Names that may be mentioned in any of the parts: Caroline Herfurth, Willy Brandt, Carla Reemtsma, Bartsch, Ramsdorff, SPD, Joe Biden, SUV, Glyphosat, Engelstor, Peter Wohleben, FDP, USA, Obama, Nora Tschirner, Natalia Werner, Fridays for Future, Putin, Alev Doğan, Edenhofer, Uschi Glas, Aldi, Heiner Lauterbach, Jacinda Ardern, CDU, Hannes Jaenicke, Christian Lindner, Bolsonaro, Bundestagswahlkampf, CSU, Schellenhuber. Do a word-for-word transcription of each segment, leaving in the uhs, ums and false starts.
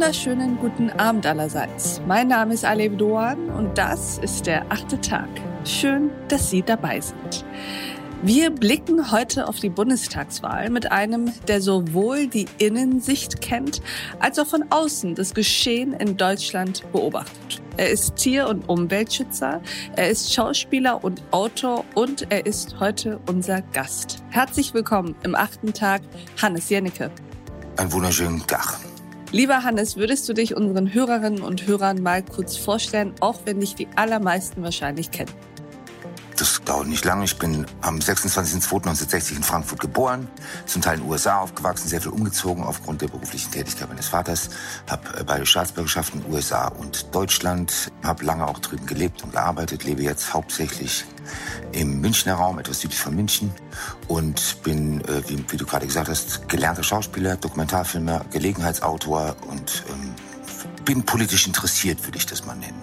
wunderschönen guten Abend allerseits. Mein Name ist Alev Doğan und das ist der achte Tag. Schön, dass Sie dabei sind. Wir blicken heute auf die Bundestagswahl mit einem, der sowohl die Innensicht kennt, als auch von außen das Geschehen in Deutschland beobachtet. Er ist Tier- und Umweltschützer, er ist Schauspieler und Autor und er ist heute unser Gast. Herzlich willkommen im achten Tag, Hannes Jaenicke. Einen wunderschönen Tag. Lieber Hannes, würdest du dich unseren Hörerinnen und Hörern mal kurz vorstellen, auch wenn dich die allermeisten wahrscheinlich kennen? Das dauert nicht lange. Ich bin am sechsundzwanzigsten zweiten neunzehnhundertsechzig in Frankfurt geboren, zum Teil in den U S A aufgewachsen, sehr viel umgezogen aufgrund der beruflichen Tätigkeit meines Vaters. Habe beide Staatsbürgerschaften, U S A und Deutschland. Habe lange auch drüben gelebt und gearbeitet. Lebe jetzt hauptsächlich im Münchner Raum, etwas südlich von München. Und bin, wie, wie du gerade gesagt hast, gelernter Schauspieler, Dokumentarfilmer, Gelegenheitsautor und ähm, bin politisch interessiert, würde ich das mal nennen.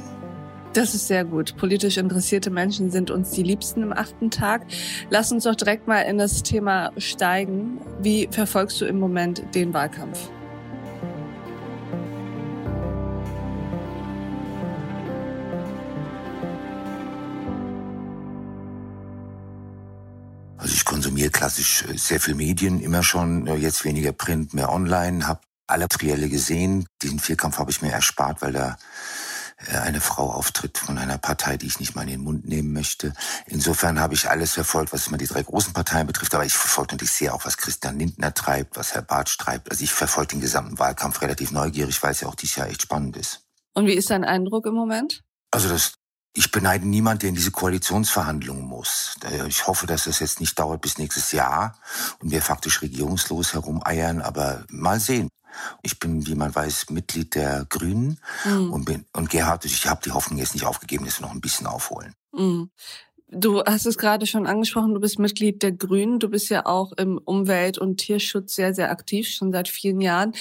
Das ist sehr gut. Politisch interessierte Menschen sind uns die Liebsten im achten Tag. Lass uns doch direkt mal in das Thema steigen. Wie verfolgst du im Moment den Wahlkampf? Also ich konsumiere klassisch sehr viel Medien, immer schon, jetzt weniger Print, mehr online. Habe alle Trielle gesehen. Diesen Vierkampf habe ich mir erspart, weil da eine Frau auftritt von einer Partei, die ich nicht mal in den Mund nehmen möchte. Insofern habe ich alles verfolgt, was immer die drei großen Parteien betrifft. Aber ich verfolge natürlich sehr auch, was Christian Lindner treibt, was Herr Bartsch treibt. Also ich verfolge den gesamten Wahlkampf relativ neugierig, weil es ja auch dieses Jahr echt spannend ist. Und wie ist dein Eindruck im Moment? Also das, ich beneide niemanden, der in diese Koalitionsverhandlungen muss. Ich hoffe, dass das jetzt nicht dauert bis nächstes Jahr und wir faktisch regierungslos herumeiern. Aber mal sehen. Ich bin, wie man weiß, Mitglied der Grünen mhm. und bin und Gerhard, ich habe die Hoffnung jetzt nicht aufgegeben, dass wir noch ein bisschen aufholen. Mhm. Du hast es gerade schon angesprochen, du bist Mitglied der Grünen, du bist ja auch im Umwelt- und Tierschutz sehr, sehr aktiv, schon seit vielen Jahren.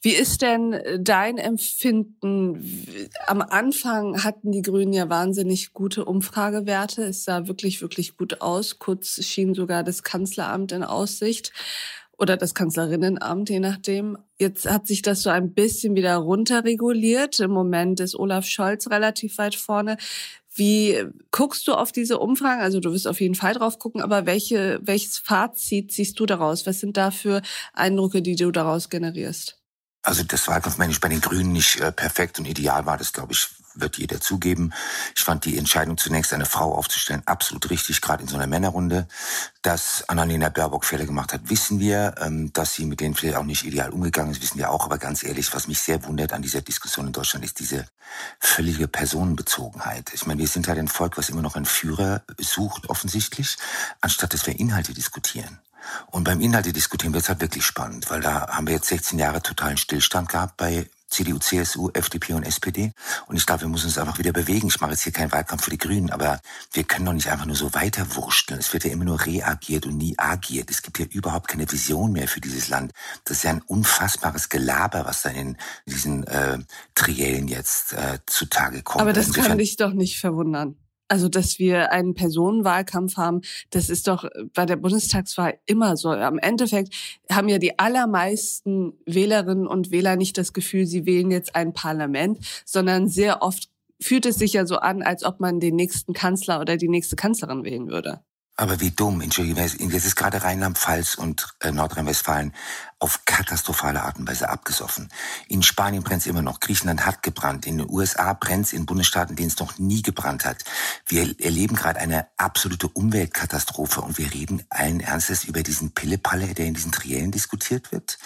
Wie ist denn dein Empfinden? Am Anfang hatten die Grünen ja wahnsinnig gute Umfragewerte, es sah wirklich, wirklich gut aus, kurz schien sogar das Kanzleramt in Aussicht. Oder das Kanzlerinnenamt, je nachdem. Jetzt hat sich das so ein bisschen wieder runterreguliert. Im Moment ist Olaf Scholz relativ weit vorne. Wie guckst du auf diese Umfragen? Also du wirst auf jeden Fall drauf gucken, aber welche, welches Fazit ziehst du daraus? Was sind da für Eindrücke, die du daraus generierst? Also das Wahlkampfmanagement bei den Grünen nicht äh, perfekt und ideal war das, glaube ich, wird jeder zugeben. Ich fand die Entscheidung, zunächst eine Frau aufzustellen, absolut richtig, gerade in so einer Männerrunde. Dass Annalena Baerbock Fehler gemacht hat, wissen wir. Dass sie mit denen vielleicht auch nicht ideal umgegangen ist, wissen wir auch. Aber ganz ehrlich, was mich sehr wundert an dieser Diskussion in Deutschland, ist diese völlige Personenbezogenheit. Ich meine, wir sind halt ein Volk, was immer noch einen Führer sucht, offensichtlich, anstatt dass wir Inhalte diskutieren. Und beim Inhalte diskutieren wird es halt wirklich spannend, weil da haben wir jetzt sechzehn Jahre totalen Stillstand gehabt bei C D U, C S U, F D P und S P D. Und ich glaube, wir müssen uns einfach wieder bewegen. Ich mache jetzt hier keinen Wahlkampf für die Grünen, aber wir können doch nicht einfach nur so weiterwurschteln. Es wird ja immer nur reagiert und nie agiert. Es gibt ja überhaupt keine Vision mehr für dieses Land. Das ist ja ein unfassbares Gelaber, was da in diesen äh, Triellen jetzt äh, zutage kommt. Aber das Insofern kann dich doch nicht verwundern. Also, dass wir einen Personenwahlkampf haben, das ist doch bei der Bundestagswahl immer so. Am Endeffekt haben ja die allermeisten Wählerinnen und Wähler nicht das Gefühl, sie wählen jetzt ein Parlament, sondern sehr oft fühlt es sich ja so an, als ob man den nächsten Kanzler oder die nächste Kanzlerin wählen würde. Aber wie dumm, Entschuldigung, jetzt ist gerade Rheinland-Pfalz und äh, Nordrhein-Westfalen auf katastrophale Art und Weise abgesoffen. In Spanien brennt es immer noch, Griechenland hat gebrannt, in den U S A brennt es in Bundesstaaten, denen es noch nie gebrannt hat. Wir erleben gerade eine absolute Umweltkatastrophe und wir reden allen Ernstes über diesen Pille-Palle, der in diesen Triellen diskutiert wird.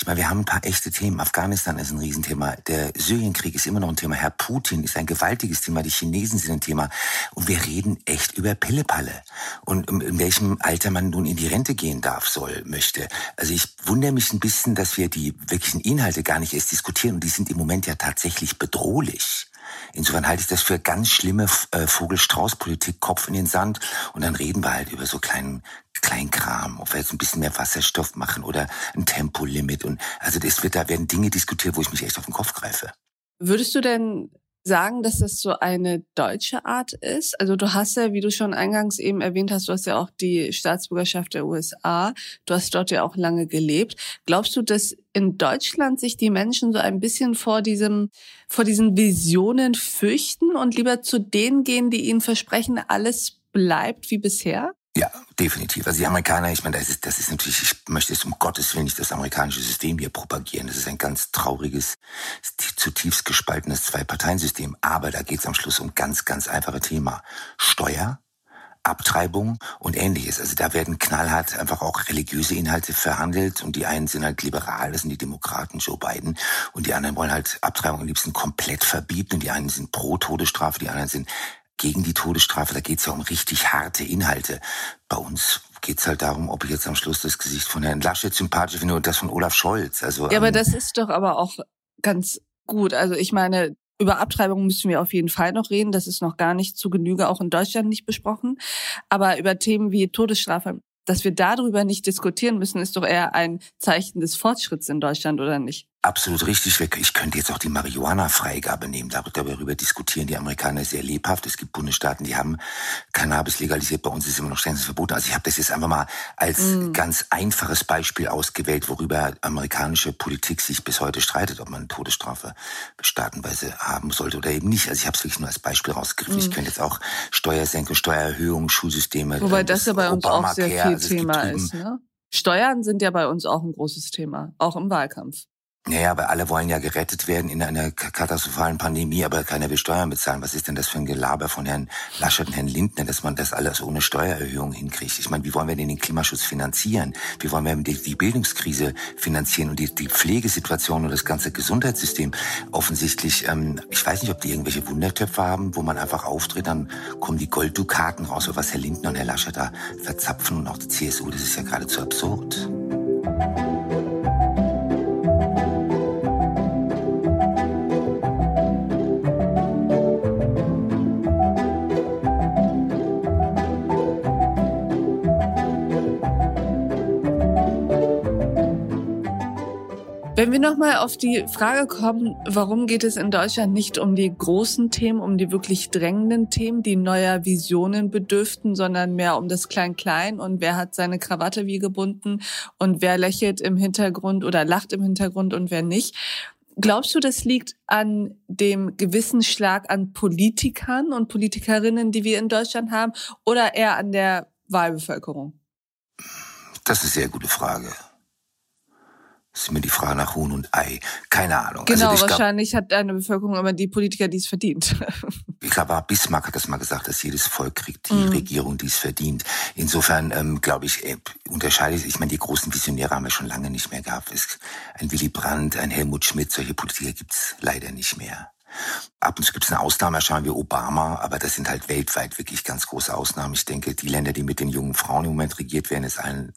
Ich meine, wir haben ein paar echte Themen. Afghanistan ist ein Riesenthema, der Syrienkrieg ist immer noch ein Thema, Herr Putin ist ein gewaltiges Thema, die Chinesen sind ein Thema und wir reden echt über Pille-Palle. Und Und in welchem Alter man nun in die Rente gehen darf, soll, möchte. Also ich wundere mich ein bisschen, dass wir die wirklichen Inhalte gar nicht erst diskutieren. Und die sind im Moment ja tatsächlich bedrohlich. Insofern halte ich das für ganz schlimme Vogel-Strauß-Politik, Kopf in den Sand. Und dann reden wir halt über so kleinen, kleinen Kram, ob wir jetzt ein bisschen mehr Wasserstoff machen oder ein Tempolimit. Und also das wird, da werden Dinge diskutiert, wo ich mich echt auf den Kopf greife. Würdest du denn sagen, dass das so eine deutsche Art ist? Also du hast ja, wie du schon eingangs eben erwähnt hast, du hast ja auch die Staatsbürgerschaft der U S A, du hast dort ja auch lange gelebt. Glaubst du, dass in Deutschland sich die Menschen so ein bisschen vor diesem, vor diesen Visionen fürchten und lieber zu denen gehen, die ihnen versprechen, alles bleibt wie bisher? Ja, definitiv. Also die Amerikaner, ich meine, das ist, das ist natürlich, ich möchte es um Gottes Willen nicht das amerikanische System hier propagieren. Das ist ein ganz trauriges, zutiefst gespaltenes Zwei-Parteien-System. Aber da geht es am Schluss um ganz, ganz einfache Themen. Steuer, Abtreibung und Ähnliches. Also da werden knallhart einfach auch religiöse Inhalte verhandelt und die einen sind halt liberal, das sind die Demokraten, Joe Biden, und die anderen wollen halt Abtreibung am liebsten komplett verbieten und die einen sind pro Todesstrafe, die anderen sind gegen die Todesstrafe. Da geht es ja um richtig harte Inhalte. Bei uns geht es halt darum, ob ich jetzt am Schluss das Gesicht von Herrn Laschet sympathisch finde und das von Olaf Scholz. Also, ja, aber ähm, das ist doch aber auch ganz gut. Also ich meine, über Abtreibung müssen wir auf jeden Fall noch reden. Das ist noch gar nicht zu Genüge, auch in Deutschland nicht besprochen. Aber über Themen wie Todesstrafe, dass wir darüber nicht diskutieren müssen, ist doch eher ein Zeichen des Fortschritts in Deutschland, oder nicht? Absolut richtig. Ich könnte jetzt auch die Marihuana-Freigabe nehmen. Darüber diskutieren die Amerikaner sehr lebhaft. Es gibt Bundesstaaten, die haben Cannabis legalisiert. Bei uns ist es immer noch strengstens verboten. Also ich habe das jetzt einfach mal als mm. ganz einfaches Beispiel ausgewählt, worüber amerikanische Politik sich bis heute streitet, ob man Todesstrafe staatenweise haben sollte oder eben nicht. Also ich habe es wirklich nur als Beispiel rausgegriffen. Mm. Ich könnte jetzt auch Steuersenkung, Steuererhöhungen, Schulsysteme. Wobei das ja bei uns auch sehr viel also Thema ist. Ne? Steuern sind ja bei uns auch ein großes Thema, auch im Wahlkampf. Naja, aber alle wollen ja gerettet werden in einer katastrophalen Pandemie, aber keiner will Steuern bezahlen. Was ist denn das für ein Gelaber von Herrn Laschet und Herrn Lindner, dass man das alles ohne Steuererhöhung hinkriegt? Ich meine, wie wollen wir denn den Klimaschutz finanzieren? Wie wollen wir die Bildungskrise finanzieren und die, die Pflegesituation und das ganze Gesundheitssystem? Offensichtlich, ähm, ich weiß nicht, ob die irgendwelche Wundertöpfe haben, wo man einfach auftritt, dann kommen die Golddukaten raus, was Herr Lindner und Herr Laschet da verzapfen und auch die C S U, das ist ja geradezu absurd. Wenn wir nochmal auf die Frage kommen, warum geht es in Deutschland nicht um die großen Themen, um die wirklich drängenden Themen, die neuer Visionen bedürften, sondern mehr um das Klein-Klein und wer hat seine Krawatte wie gebunden und wer lächelt im Hintergrund oder lacht im Hintergrund und wer nicht. Glaubst du, das liegt an dem gewissen Schlag an Politikern und Politikerinnen, die wir in Deutschland haben, oder eher an der Wahlbevölkerung? Das ist eine sehr gute Frage. Das ist immer die Frage nach Huhn und Ei. Keine Ahnung. Genau, also ich wahrscheinlich glaub, hat eine Bevölkerung immer die Politiker, die es verdient. Ich glaube, Bismarck hat das mal gesagt, dass jedes Volk kriegt die mm. Regierung, die es verdient. Insofern, ähm, glaube ich, äh, unterscheidet sich, ich meine, die großen Visionäre haben wir schon lange nicht mehr gehabt. Es, ein Willy Brandt, ein Helmut Schmidt, solche Politiker gibt's leider nicht mehr. Ab und zu gibt es eine Ausnahmeerscheinung wie Obama, aber das sind halt weltweit wirklich ganz große Ausnahmen. Ich denke, die Länder, die mit den jungen Frauen im Moment regiert werden, ist allen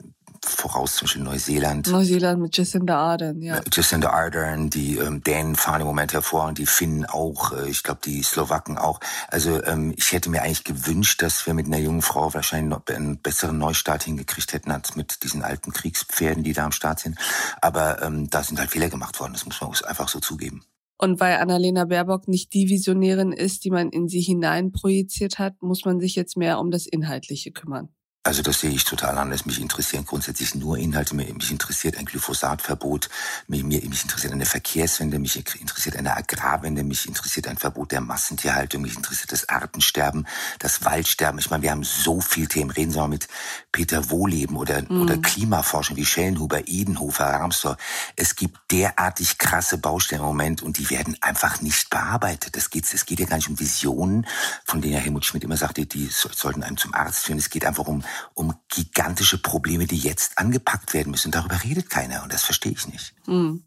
voraus, zum Beispiel Neuseeland. Neuseeland mit Jacinda Ardern, ja. Jacinda Ardern, die ähm, Dänen fahren im Moment hervor und die Finnen auch, äh, ich glaube die Slowaken auch. Also ähm, ich hätte mir eigentlich gewünscht, dass wir mit einer jungen Frau wahrscheinlich einen besseren Neustart hingekriegt hätten als mit diesen alten Kriegspferden, die da am Start sind. Aber ähm, da sind halt Fehler gemacht worden, das muss man einfach so zugeben. Und weil Annalena Baerbock nicht die Visionärin ist, die man in sie hineinprojiziert hat, muss man sich jetzt mehr um das Inhaltliche kümmern. Also das sehe ich total anders. Mich interessieren grundsätzlich nur Inhalte. Mich interessiert ein Glyphosatverbot, mich, mich interessiert eine Verkehrswende, mich interessiert eine Agrarwende, mich interessiert ein Verbot der Massentierhaltung, mich interessiert das Artensterben, das Waldsterben. Ich meine, wir haben so viele Themen. Reden Sie mal mit Peter Wohleben oder, mhm. oder Klimaforschung wie Schellenhuber, Edenhofer, Ramsdorff. Es gibt derartig krasse Baustellen im Moment und die werden einfach nicht bearbeitet. Es geht, es geht ja gar nicht um Visionen, von denen ja Helmut Schmidt immer sagte, die sollten einem zum Arzt führen. Es geht einfach um um gigantische Probleme, die jetzt angepackt werden müssen. Darüber redet keiner und das verstehe ich nicht. Hm.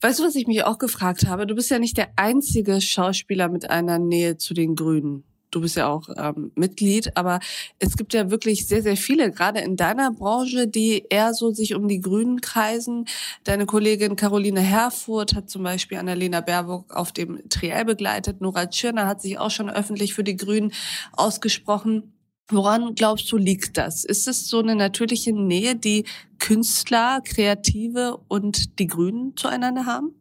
Weißt du, was ich mich auch gefragt habe? Du bist ja nicht der einzige Schauspieler mit einer Nähe zu den Grünen. Du bist ja auch ähm, Mitglied, aber es gibt ja wirklich sehr, sehr viele, gerade in deiner Branche, die eher so sich um die Grünen kreisen. Deine Kollegin Caroline Herfurth hat zum Beispiel Annalena Baerbock auf dem Triell begleitet. Nora Tschirner hat sich auch schon öffentlich für die Grünen ausgesprochen. Woran, glaubst du, liegt das? Ist es so eine natürliche Nähe, die Künstler, Kreative und die Grünen zueinander haben?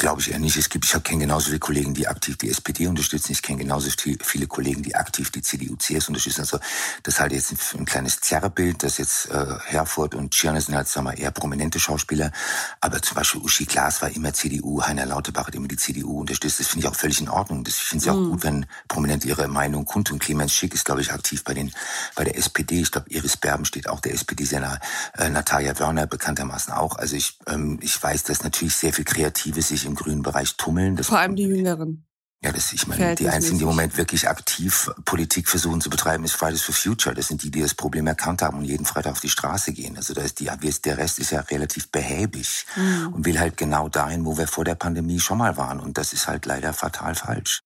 Glaube ich eher nicht. Es gibt, ich kenne genauso viele Kollegen, die aktiv die S P D unterstützen. Ich kenne genauso viele Kollegen, die aktiv die C D U, C S U unterstützen. Also das halt jetzt ein, ein kleines Zerrbild, dass jetzt äh, Herfurth und Tschirner sind halt, sagen wir, eher prominente Schauspieler. Aber zum Beispiel Uschi Glas war immer C D U, Heiner Lauterbach hat immer die C D U unterstützt. Das finde ich auch völlig in Ordnung. Das finde ich mhm. auch gut, wenn Prominente ihre Meinung kundtun. Clemens Schick ist, glaube ich, aktiv bei den bei der S P D. Ich glaube, Iris Berben steht auch der S P D sehr nahe. Äh, Natalia Werner bekanntermaßen auch. Also ich ähm, ich weiß, dass natürlich sehr viel Kreatives sich im grünen Bereich tummeln. Das Vor allem die Jüngeren. Ja, das, ich meine, die Einzigen, die im Moment wirklich aktiv Politik versuchen zu betreiben, ist Fridays for Future. Das sind die, die das Problem erkannt haben und jeden Freitag auf die Straße gehen. Also da ist die, der Rest ist ja relativ behäbig mhm. und will halt genau dahin, wo wir vor der Pandemie schon mal waren. Und das ist halt leider fatal falsch.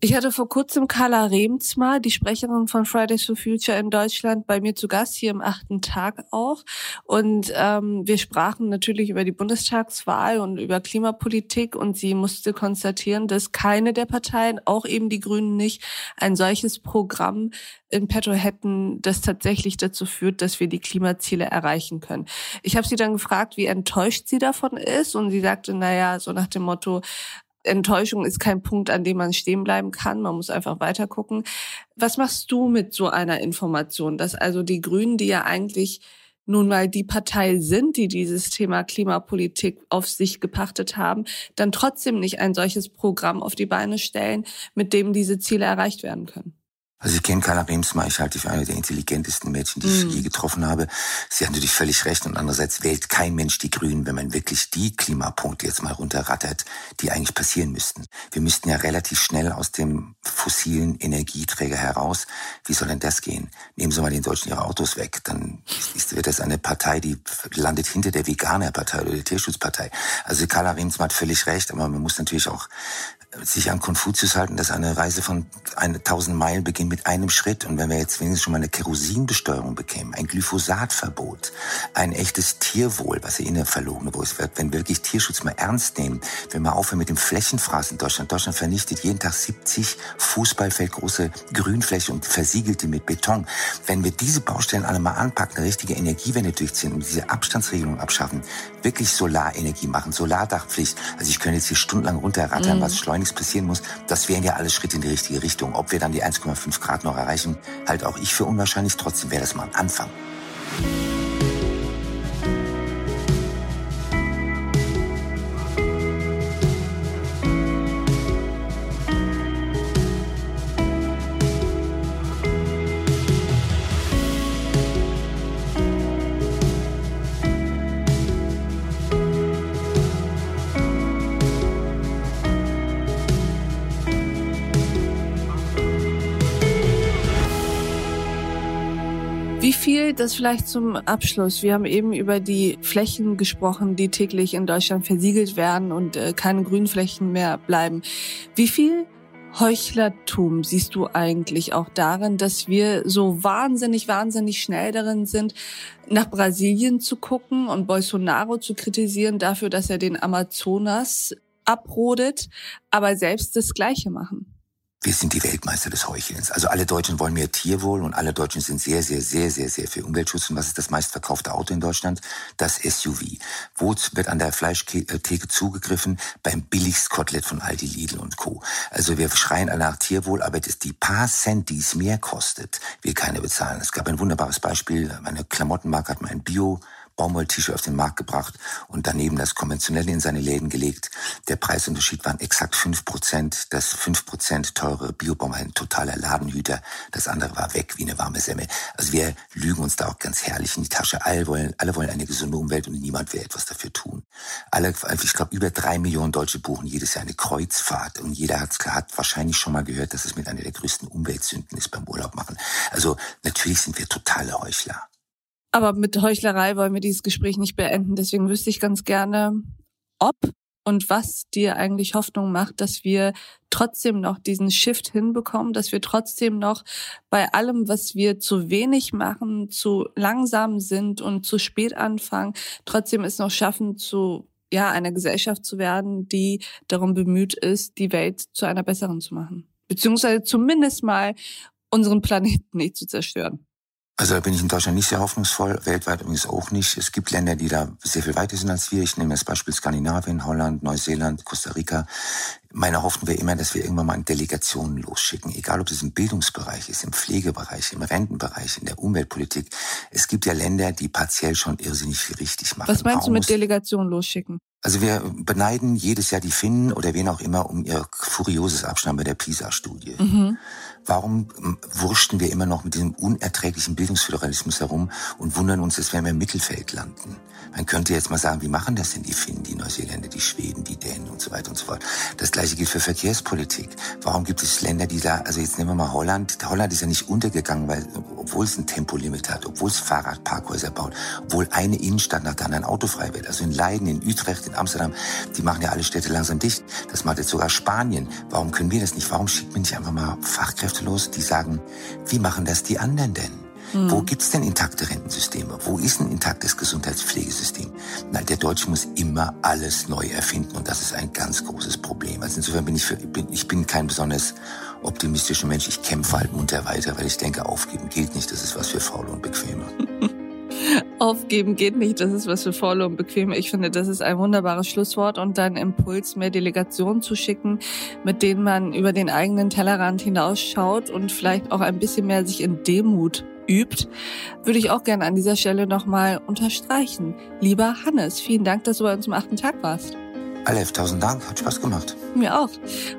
Ich hatte vor kurzem Carla Reemtsma, die Sprecherin von Fridays for Future in Deutschland, bei mir zu Gast, hier im achten Tag auch. Und ähm, wir sprachen natürlich über die Bundestagswahl und über Klimapolitik. Und sie musste konstatieren, dass keine der Parteien, auch eben die Grünen nicht, ein solches Programm in petto hätten, das tatsächlich dazu führt, dass wir die Klimaziele erreichen können. Ich habe sie dann gefragt, wie enttäuscht sie davon ist. Und sie sagte, naja, so nach dem Motto, Enttäuschung ist kein Punkt, an dem man stehen bleiben kann. Man muss einfach weiter gucken. Was machst du mit so einer Information, dass also die Grünen, die ja eigentlich nun mal die Partei sind, die dieses Thema Klimapolitik auf sich gepachtet haben, dann trotzdem nicht ein solches Programm auf die Beine stellen, mit dem diese Ziele erreicht werden können? Also ich kenne Carla Reemtsma, ich halte sie für eine der intelligentesten Mädchen, die ich mm. je getroffen habe. Sie hat natürlich völlig recht und andererseits wählt kein Mensch die Grünen, wenn man wirklich die Klimapunkte jetzt mal runterrattert, die eigentlich passieren müssten. Wir müssten ja relativ schnell aus dem fossilen Energieträger heraus. Wie soll denn das gehen? Nehmen Sie mal den Deutschen ihre Autos weg, dann wird das eine Partei, die landet hinter der Veganerpartei oder der Tierschutzpartei. Also Carla Reemtsma hat völlig recht, aber man muss natürlich auch sich an Konfuzius halten, dass eine Reise von tausend Meilen beginnt mit einem Schritt. Und wenn wir jetzt wenigstens schon mal eine Kerosinbesteuerung bekämen, ein Glyphosatverbot, ein echtes Tierwohl, was ja in der verlogene Wurst wird, wenn wir wirklich Tierschutz mal ernst nehmen, wenn wir aufhören mit dem Flächenfraß in Deutschland. Deutschland vernichtet jeden Tag siebzig Fußballfeld große Grünfläche und versiegelt die mit Beton. Wenn wir diese Baustellen alle mal anpacken, eine richtige Energiewende durchziehen und diese Abstandsregelung abschaffen, wirklich Solarenergie machen, Solardachpflicht. Also ich könnte jetzt hier stundenlang runterrattern, mm. was schleunigst passieren muss. Das wären ja alle Schritte in die richtige Richtung. Ob wir dann die eins Komma fünf Grad noch erreichen, halt auch ich für unwahrscheinlich. Trotzdem wäre das mal ein Anfang. Das vielleicht zum Abschluss. Wir haben eben über die Flächen gesprochen, die täglich in Deutschland versiegelt werden und äh, keine Grünflächen mehr bleiben. Wie viel Heuchlertum siehst du eigentlich auch darin, dass wir so wahnsinnig, wahnsinnig schnell darin sind, nach Brasilien zu gucken und Bolsonaro zu kritisieren dafür, dass er den Amazonas abrodet, aber selbst das Gleiche machen? Wir sind die Weltmeister des Heuchelns. Also alle Deutschen wollen mehr Tierwohl und alle Deutschen sind sehr, sehr, sehr, sehr, sehr für Umweltschutz. Und was ist das meistverkaufte Auto in Deutschland? Das S U V. Wo wird an der Fleischtheke zugegriffen? Beim Billigskotelett von Aldi, Lidl und Co. Also wir schreien alle nach Tierwohl, aber das die paar Cent, die es mehr kostet, will keiner bezahlen. Es gab ein wunderbares Beispiel. Meine Klamottenmarke hat mal ein Bio- Baumwoll-T-Shirt auf den Markt gebracht und daneben das konventionelle in seine Läden gelegt. Der Preisunterschied waren exakt fünf Prozent. Das fünf Prozent teure Biobaumwoll, ein totaler Ladenhüter. Das andere war weg wie eine warme Semmel. Also wir lügen uns da auch ganz herrlich in die Tasche. Alle wollen, alle wollen eine gesunde Umwelt und niemand will etwas dafür tun. Alle, ich glaube, über drei Millionen Deutsche buchen jedes Jahr eine Kreuzfahrt und jeder hat's, hat wahrscheinlich schon mal gehört, dass es mit einer der größten Umweltsünden ist beim Urlaub machen. Also natürlich sind wir totale Heuchler. Aber mit Heuchlerei wollen wir dieses Gespräch nicht beenden. Deswegen wüsste ich ganz gerne, ob und was dir eigentlich Hoffnung macht, dass wir trotzdem noch diesen Shift hinbekommen, dass wir trotzdem noch bei allem, was wir zu wenig machen, zu langsam sind und zu spät anfangen, trotzdem es noch schaffen, zu ja einer Gesellschaft zu werden, die darum bemüht ist, die Welt zu einer besseren zu machen. Beziehungsweise zumindest mal unseren Planeten nicht zu zerstören. Also bin ich in Deutschland nicht sehr hoffnungsvoll, weltweit übrigens auch nicht. Es gibt Länder, die da sehr viel weiter sind als wir. Ich nehme das Beispiel Skandinavien, Holland, Neuseeland, Costa Rica. Meine Hoffnung wäre immer, dass wir irgendwann mal Delegationen losschicken. Egal, ob das im Bildungsbereich ist, im Pflegebereich, im Rentenbereich, in der Umweltpolitik. Es gibt ja Länder, die partiell schon irrsinnig viel richtig machen. Was meinst du mit Delegationen losschicken? Also wir beneiden jedes Jahr die Finnen oder wen auch immer um ihr furioses Abschneiden bei der PISA-Studie. Mhm. Warum wurschten wir immer noch mit diesem unerträglichen Bildungsföderalismus herum und wundern uns, dass wir im Mittelfeld landen? Man könnte jetzt mal sagen, wie machen das denn die Finnen, die Neuseeländer, die Schweden, die Dänen und so weiter und so fort. Das Gleiche gilt für Verkehrspolitik. Warum gibt es Länder, die da, also jetzt nehmen wir mal Holland. Holland ist ja nicht untergegangen, weil, obwohl es ein Tempolimit hat, obwohl es Fahrradparkhäuser baut, obwohl eine Innenstadt nach der anderen autofrei wird. Also in Leiden, in Utrecht, in Amsterdam, die machen ja alle Städte langsam dicht. Das macht jetzt sogar Spanien. Warum können wir das nicht? Warum schickt man nicht einfach mal Fachkräfte los, die sagen, wie machen das die anderen denn? Mhm. Wo gibt's denn intakte Rentensysteme? Wo ist ein intaktes Gesundheitspflegesystem? Nein, der Deutsche muss immer alles neu erfinden und das ist ein ganz großes Problem. Also insofern bin ich, für, bin, ich bin kein besonders optimistischer Mensch. Ich kämpfe halt munter weiter, weil ich denke, aufgeben gilt nicht. Das ist was für Faule und Bequeme. Aufgeben geht nicht, das ist was für Faule und Bequeme. Ich finde, das ist ein wunderbares Schlusswort und dann Impuls, mehr Delegationen zu schicken, mit denen man über den eigenen Tellerrand hinausschaut und vielleicht auch ein bisschen mehr sich in Demut übt, würde ich auch gerne an dieser Stelle nochmal unterstreichen. Lieber Hannes, vielen Dank, dass du bei uns am achten Tag warst. Alev, tausend Dank, hat Spaß gemacht. Mir auch.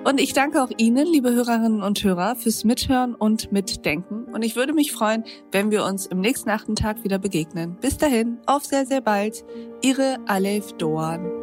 Und ich danke auch Ihnen, liebe Hörerinnen und Hörer, fürs Mithören und Mitdenken. Und ich würde mich freuen, wenn wir uns im nächsten achten Tag wieder begegnen. Bis dahin, auf sehr, sehr bald. Ihre Alev Doğan.